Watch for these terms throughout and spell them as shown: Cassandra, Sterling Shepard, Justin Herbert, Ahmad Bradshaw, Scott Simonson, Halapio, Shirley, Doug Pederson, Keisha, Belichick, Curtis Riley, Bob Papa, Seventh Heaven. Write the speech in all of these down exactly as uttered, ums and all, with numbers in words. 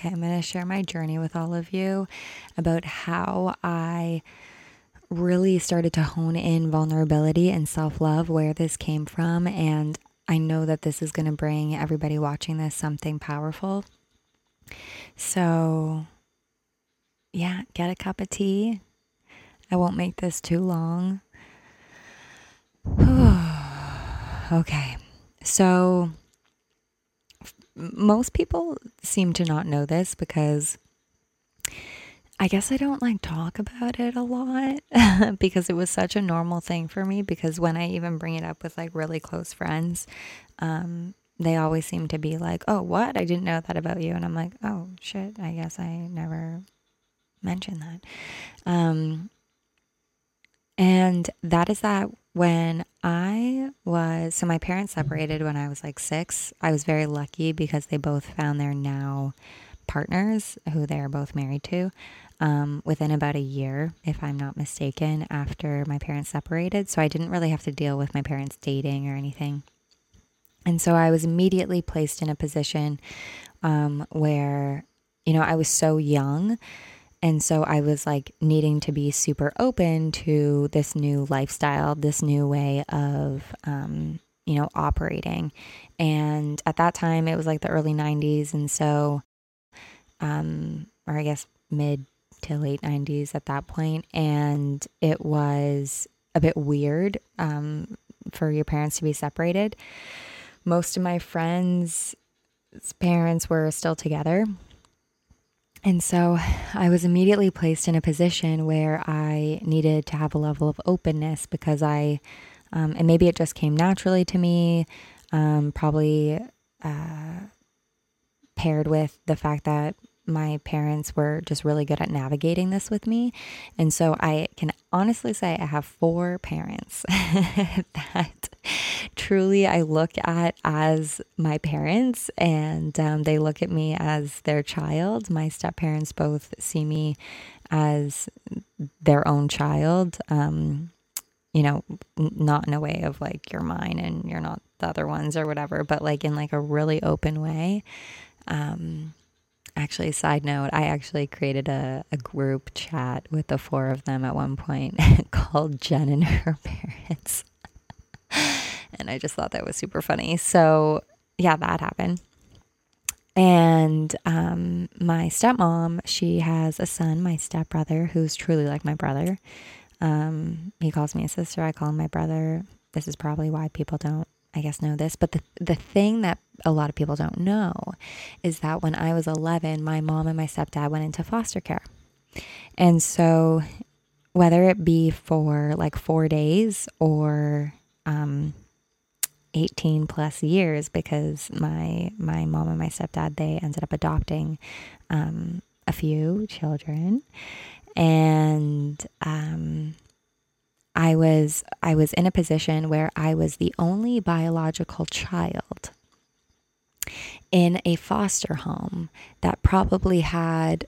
Okay, I'm going to share my journey with all of you about how I really started to hone in vulnerability and self-love, where this came from, and I know that this is going to bring everybody watching this something powerful. So yeah, get a cup of tea. I won't make this too long. Okay, so most people seem to not know this because I guess I don't like talk about it a lot because it was such a normal thing for me, because when I even bring it up with like really close friends, um, they always seem to be like, oh, what? I didn't know that about you. And I'm like, oh shit, I guess I never mentioned that. Um, and that is that when I was, so my parents separated when I was like six. I was very lucky because they both found their now partners who they're both married to um, within about a year, if I'm not mistaken, after my parents separated. So I didn't really have to deal with my parents dating or anything. And so I was immediately placed in a position um, where, you know, I was so young. And so I was like needing to be super open to this new lifestyle, this new way of, um, you know, operating. And at that time, it was like the early nineties. And so Um, or I guess mid to late nineties at that point. And it was a bit weird um, for your parents to be separated. Most of my friends' parents were still together. And so I was immediately placed in a position where I needed to have a level of openness because I, um, and maybe it just came naturally to me, um, probably uh, paired with the fact that my parents were just really good at navigating this with me. And so I can honestly say I have four parents that truly I look at as my parents, and um, they look at me as their child. My step-parents both see me as their own child, um, you know, not in a way of like, you're mine and you're not the other ones or whatever, but like in like a really open way. Um, Actually, side note, I actually created a, a group chat with the four of them at one point called Jen and Her Parents. And I just thought that was super funny. So yeah, that happened. And um, my stepmom, she has a son, my stepbrother, who's truly like my brother. Um, he calls me a sister. I call him my brother. This is probably why people don't, I guess, know this, but the the thing that a lot of people don't know is that when I was eleven, my mom and my stepdad went into foster care. And so whether it be for like four days or um, eighteen plus years, because my, my mom and my stepdad, they ended up adopting um, a few children. And, um, I was I was in a position where I was the only biological child in a foster home that probably had,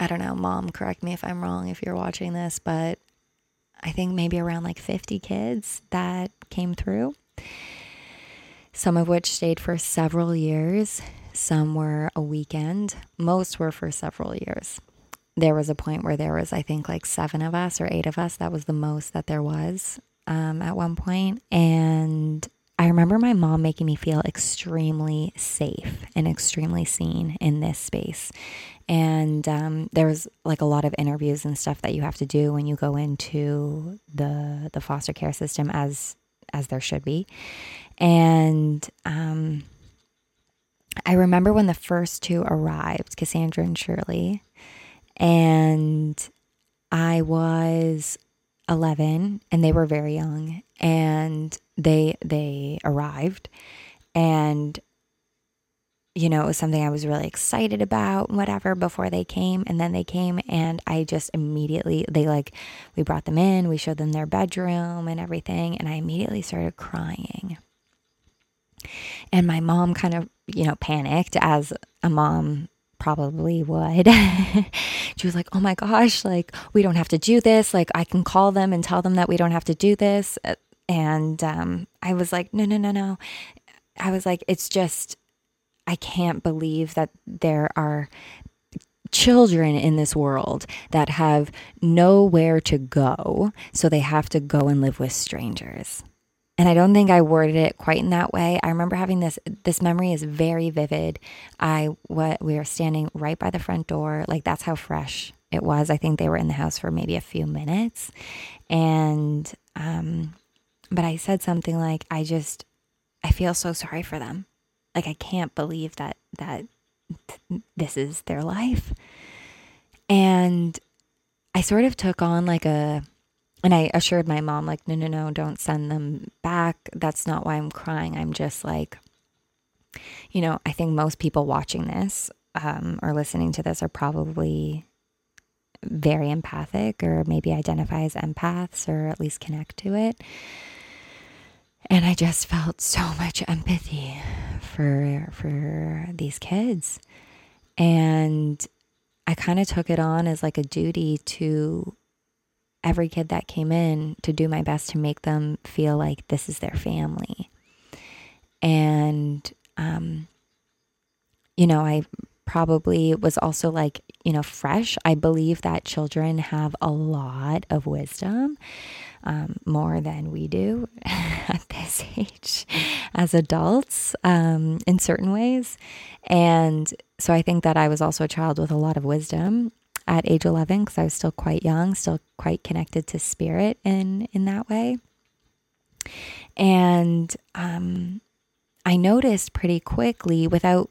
I don't know, mom, correct me if I'm wrong if you're watching this, but I think maybe around like fifty kids that came through, some of which stayed for several years, some were a weekend, most were for several years. There was a point where there was, I think, like seven of us or eight of us. That was the most that there was um, at one point. And I remember my mom making me feel extremely safe and extremely seen in this space. And um, there was like a lot of interviews and stuff that you have to do when you go into the the foster care system, as as there should be. And um, I remember when the first two arrived, Cassandra and Shirley. And I was eleven and they were very young, and they, they arrived, and, you know, it was something I was really excited about and whatever before they came. And then they came, and I just immediately, they like, we brought them in, we showed them their bedroom and everything. And I immediately started crying. And my mom kind of, you know, panicked, as a mom probably would. She was like, oh my gosh, like, we don't have to do this. Like, I can call them and tell them that we don't have to do this. And um, I was like, no, no, no, no. I was like, it's just, I I can't believe that there are children in this world that have nowhere to go, so they have to go and live with strangers. And I don't think I worded it quite in that way. I remember having this, this memory is very vivid. I, what we were standing right by the front door. Like, that's how fresh it was. I think they were in the house for maybe a few minutes. And, um, but I said something like, I just, I feel so sorry for them. Like, I can't believe that, that th- this is their life. And I sort of took on like a, and I assured my mom, like, no, no, no, don't send them back. That's not why I'm crying. I'm just like, you know, I think most people watching this um, or listening to this are probably very empathic, or maybe identify as empaths, or at least connect to it. And I just felt so much empathy for for these kids. And I kind of took it on as like a duty to every kid that came in, to do my best to make them feel like this is their family. And, um, you know, I probably was also like, you know, fresh. I believe that children have a lot of wisdom, um, more than we do at this age as adults, um, in certain ways. And so I think that I was also a child with a lot of wisdom at age eleven, because I was still quite young, still quite connected to spirit in, in that way. And um, I noticed pretty quickly, without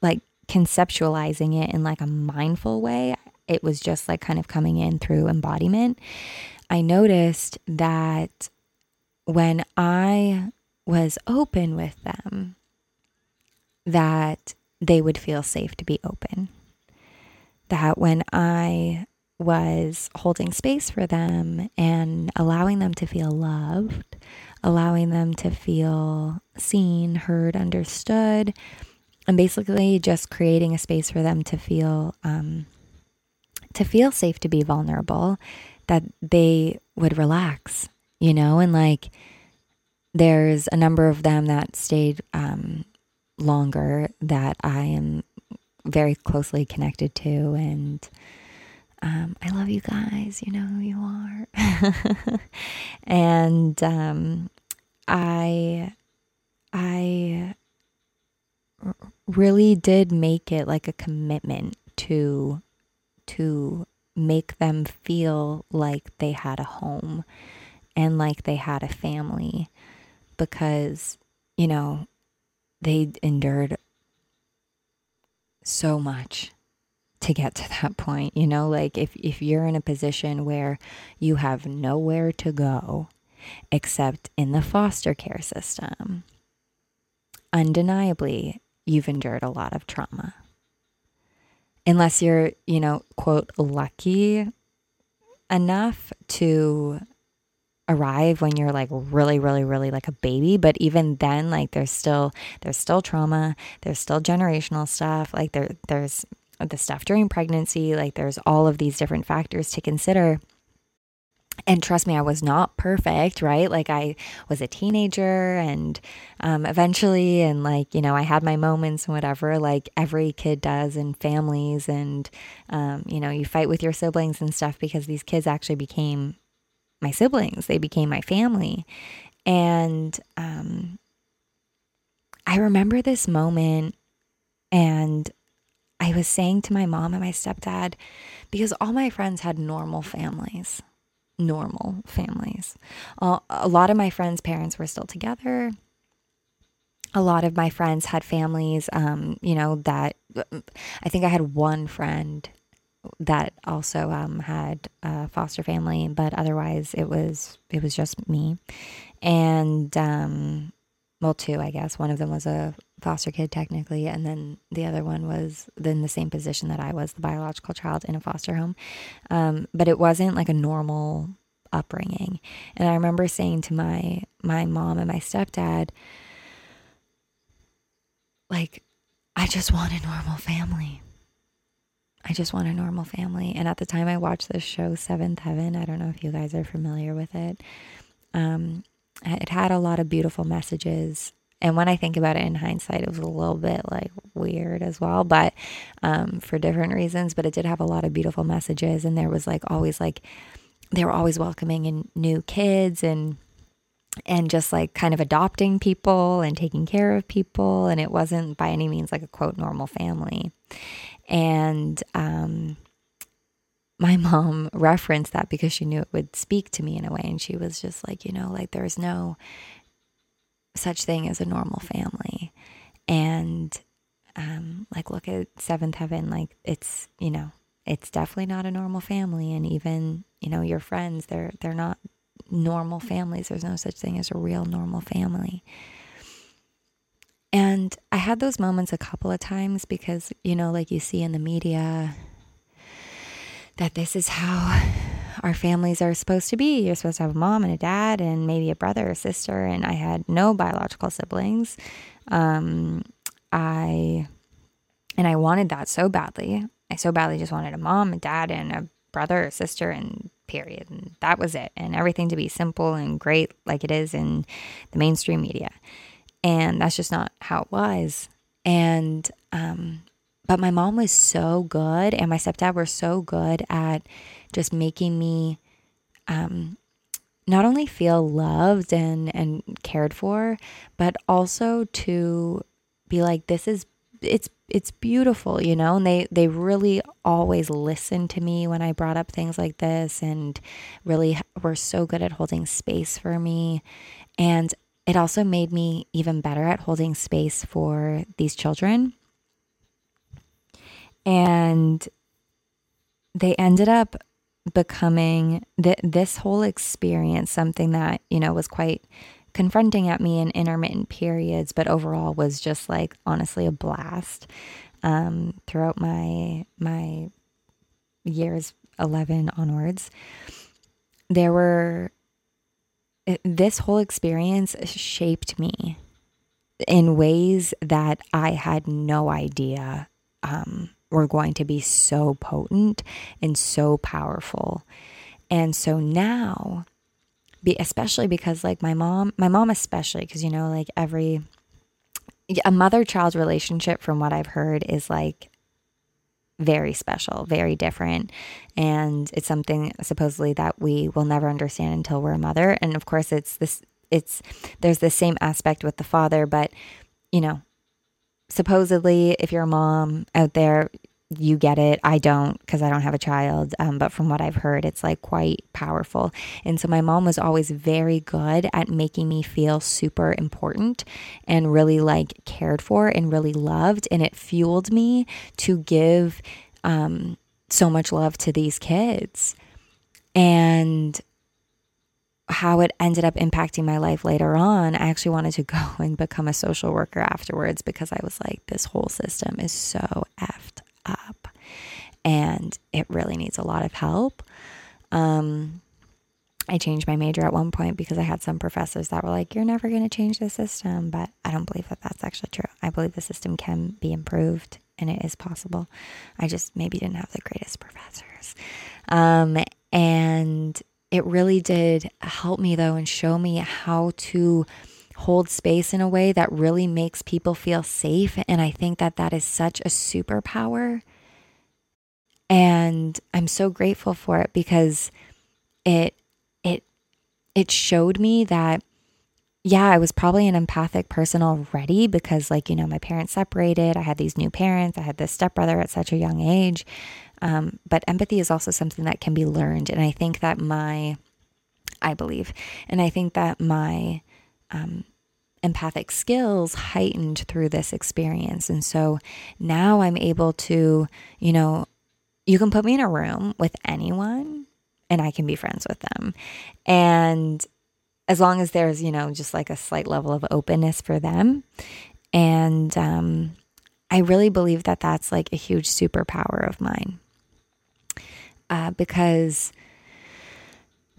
like conceptualizing it in like a mindful way, it was just like kind of coming in through embodiment. I noticed that when I was open with them, that they would feel safe to be open. That when I was holding space for them and allowing them to feel loved, allowing them to feel seen, heard, understood, and basically just creating a space for them to feel, um, to feel safe to be vulnerable, that they would relax, you know, and like, there's a number of them that stayed um, longer that I am very closely connected to, and um, I love you guys, you know who you are. And um, I I really did make it like a commitment to to make them feel like they had a home and like they had a family, because, you know, they endured so much to get to that point. You know, like if, if you're in a position where you have nowhere to go except in the foster care system, undeniably, you've endured a lot of trauma. Unless you're, you know, quote, lucky enough to arrive when you're like really, really, really like a baby. But even then, like there's still, there's still trauma. There's still generational stuff. Like there, there's the stuff during pregnancy. Like there's all of these different factors to consider. And trust me, I was not perfect, right? Like I was a teenager and um, eventually, and like, you know, I had my moments and whatever, like every kid does in families. And, um, you know, you fight with your siblings and stuff, because these kids actually became my siblings, they became my family. And um, I remember this moment, and I was saying to my mom and my stepdad, because all my friends had normal families, normal families. Uh, a lot of my friends' parents were still together. A lot of my friends had families, um, you know, that I think I had one friend that also um, had a foster family, but otherwise it was it was just me. And, um, well, two, I guess. One of them was a foster kid technically, and then the other one was in the same position that I was, the biological child in a foster home. Um, but it wasn't like a normal upbringing. And I remember saying to my, my mom and my stepdad, like, I just want a normal family. I just want a normal family. And at the time I watched this show, Seventh Heaven. I don't know if you guys are familiar with it. Um, it had a lot of beautiful messages. And when I think about it in hindsight, it was a little bit like weird as well, but um, for different reasons. But it did have a lot of beautiful messages, and there was like always like they were always welcoming in new kids and and just like kind of adopting people and taking care of people. And it wasn't by any means like a quote normal family. And um, my mom referenced that because she knew it would speak to me in a way, and she was just like, you know, like there's no such thing as a normal family. And um, like look at Seventh Heaven, like it's, you know, it's definitely not a normal family. And even, you know, your friends, they're they're not normal families. There's no such thing as a real normal family. And I had those moments a couple of times because, you know, like you see in the media that this is how our families are supposed to be. You're supposed to have a mom and a dad and maybe a brother or sister. And I had no biological siblings. Um, I, and I wanted that so badly. I so badly just wanted a mom, a dad, and a brother or sister, and period. And that was it. And everything to be simple and great like it is in the mainstream media. And that's just not how it was. And, um, But my mom was so good, and my stepdad were so good at just making me um, not only feel loved and, and cared for, but also to be like, this is, it's it's beautiful, you know? And they, they really always listened to me when I brought up things like this, and really were so good at holding space for me. And it also made me even better at holding space for these children. And they ended up becoming th- this whole experience, something that, you know, was quite confronting at me in intermittent periods, but overall was just like, honestly, a blast um, throughout my, my years, eleven onwards. There were, this whole experience shaped me in ways that I had no idea um were going to be so potent and so powerful. And so now, be, especially because like my mom, my mom especially, because, you know, like every, a mother-child relationship from what I've heard is like very special, very different. And it's something supposedly that we will never understand until we're a mother. And of course it's this, it's, there's the same aspect with the father, but, you know, supposedly, if you're a mom out there, you get it. I don't, because I don't have a child. Um, but from what I've heard, it's like quite powerful. And so my mom was always very good at making me feel super important and really like cared for and really loved. And it fueled me to give um, so much love to these kids. And how it ended up impacting my life later on, I actually wanted to go and become a social worker afterwards, because I was like, this whole system is so effed up and it really needs a lot of help. Um, I changed my major at one point because I had some professors that were like, you're never going to change the system, but I don't believe that that's actually true. I believe the system can be improved, and it is possible. I just maybe didn't have the greatest professors. Um, and it really did help me though, and show me how to hold space in a way that really makes people feel safe. And I think that that is such a superpower, and I'm so grateful for it, because it, it, it showed me that, yeah, I was probably an empathic person already, because like, you know, my parents separated, I had these new parents, I had this stepbrother at such a young age. Um, but empathy is also something that can be learned. And I think that my, I believe, and I think that my um, empathic skills heightened through this experience. And so now I'm able to, you know, you can put me in a room with anyone and I can be friends with them. And as long as there's, you know, just like a slight level of openness for them. And um, I really believe that that's like a huge superpower of mine. Uh, because,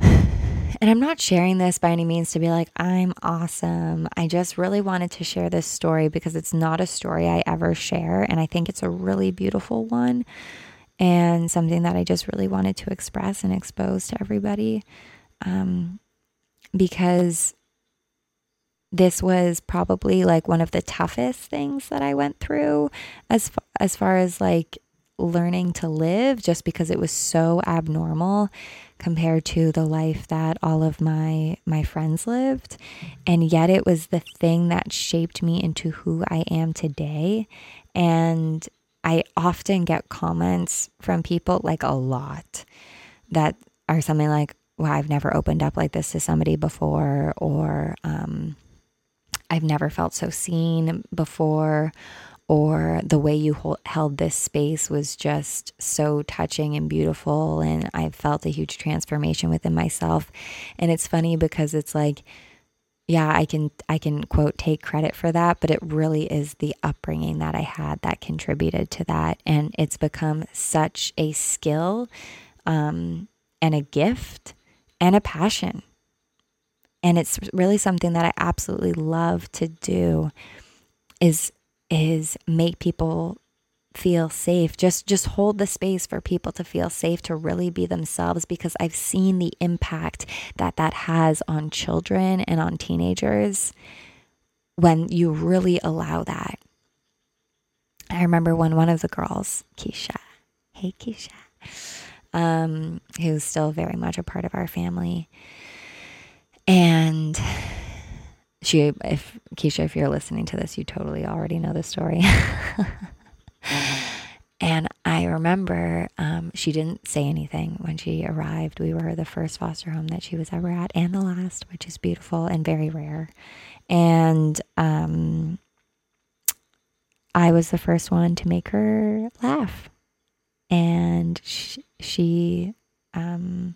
and I'm not sharing this by any means to be like, I'm awesome. I just really wanted to share this story because it's not a story I ever share. And I think it's a really beautiful one, and something that I just really wanted to express and expose to everybody. Um, because this was probably like one of the toughest things that I went through as far, as far as like learning to live, just because it was so abnormal compared to the life that all of my my friends lived. And yet it was the thing that shaped me into who I am today. And I often get comments from people, like a lot, that are something like, wow, I've never opened up like this to somebody before, or um, I've never felt so seen before, or the way you hold, held this space was just so touching and beautiful, and I felt a huge transformation within myself. And it's funny because it's like, yeah, I can, I can quote, take credit for that, but it really is the upbringing that I had that contributed to that. And it's become such a skill um, and a gift and a passion. And it's really something that I absolutely love to do, is, is make people feel safe. Just, just hold the space for people to feel safe, to really be themselves, because I've seen the impact that that has on children and on teenagers when you really allow that. I remember when one of the girls, Keisha, hey Keisha, um, who's still very much a part of our family, and she, if Keisha, if you're listening to this, you totally already know the story. And I remember um, she didn't say anything when she arrived. We were the first foster home that she was ever at, and the last, which is beautiful and very rare. And um, I was the first one to make her laugh. And she, she um,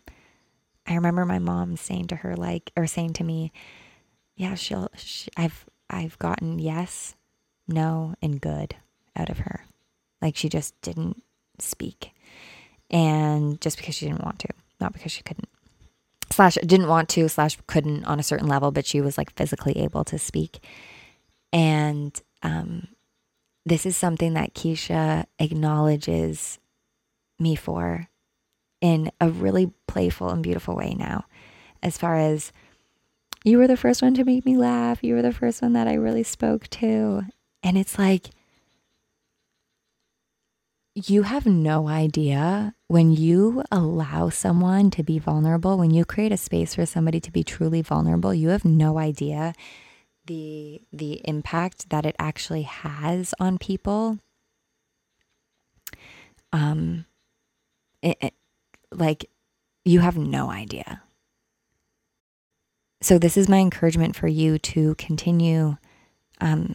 I remember my mom saying to her, like, or saying to me, yeah, she'll, she, I've, I've gotten yes, no, and good out of her. Like, she just didn't speak. And just because she didn't want to, not because she couldn't, slash didn't want to, slash couldn't on a certain level, but she was like physically able to speak. And um, this is something that Keisha acknowledges me for in a really playful and beautiful way now, as far as, you were the first one to make me laugh. You were the first one that I really spoke to. And it's like, you have no idea when you allow someone to be vulnerable, when you create a space for somebody to be truly vulnerable, you have no idea the the impact that it actually has on people. Um, it, it, like, you have no idea. So this is my encouragement for you to continue um,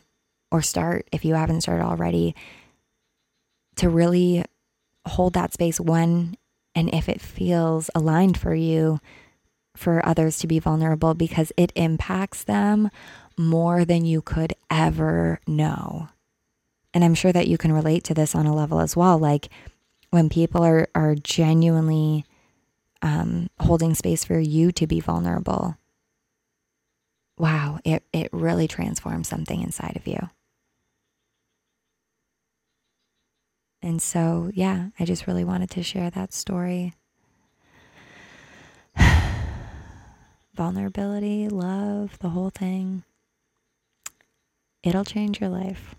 or start, if you haven't started already, to really hold that space when and if it feels aligned for you, for others to be vulnerable, because it impacts them more than you could ever know. And I'm sure that you can relate to this on a level as well. Like, when people are, are genuinely um, holding space for you to be vulnerable, wow, it, it really transforms something inside of you. And so, yeah, I just really wanted to share that story. Vulnerability, love, the whole thing. It'll change your life.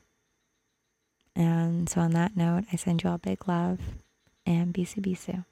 And so on that note, I send you all big love, and bisu bisu.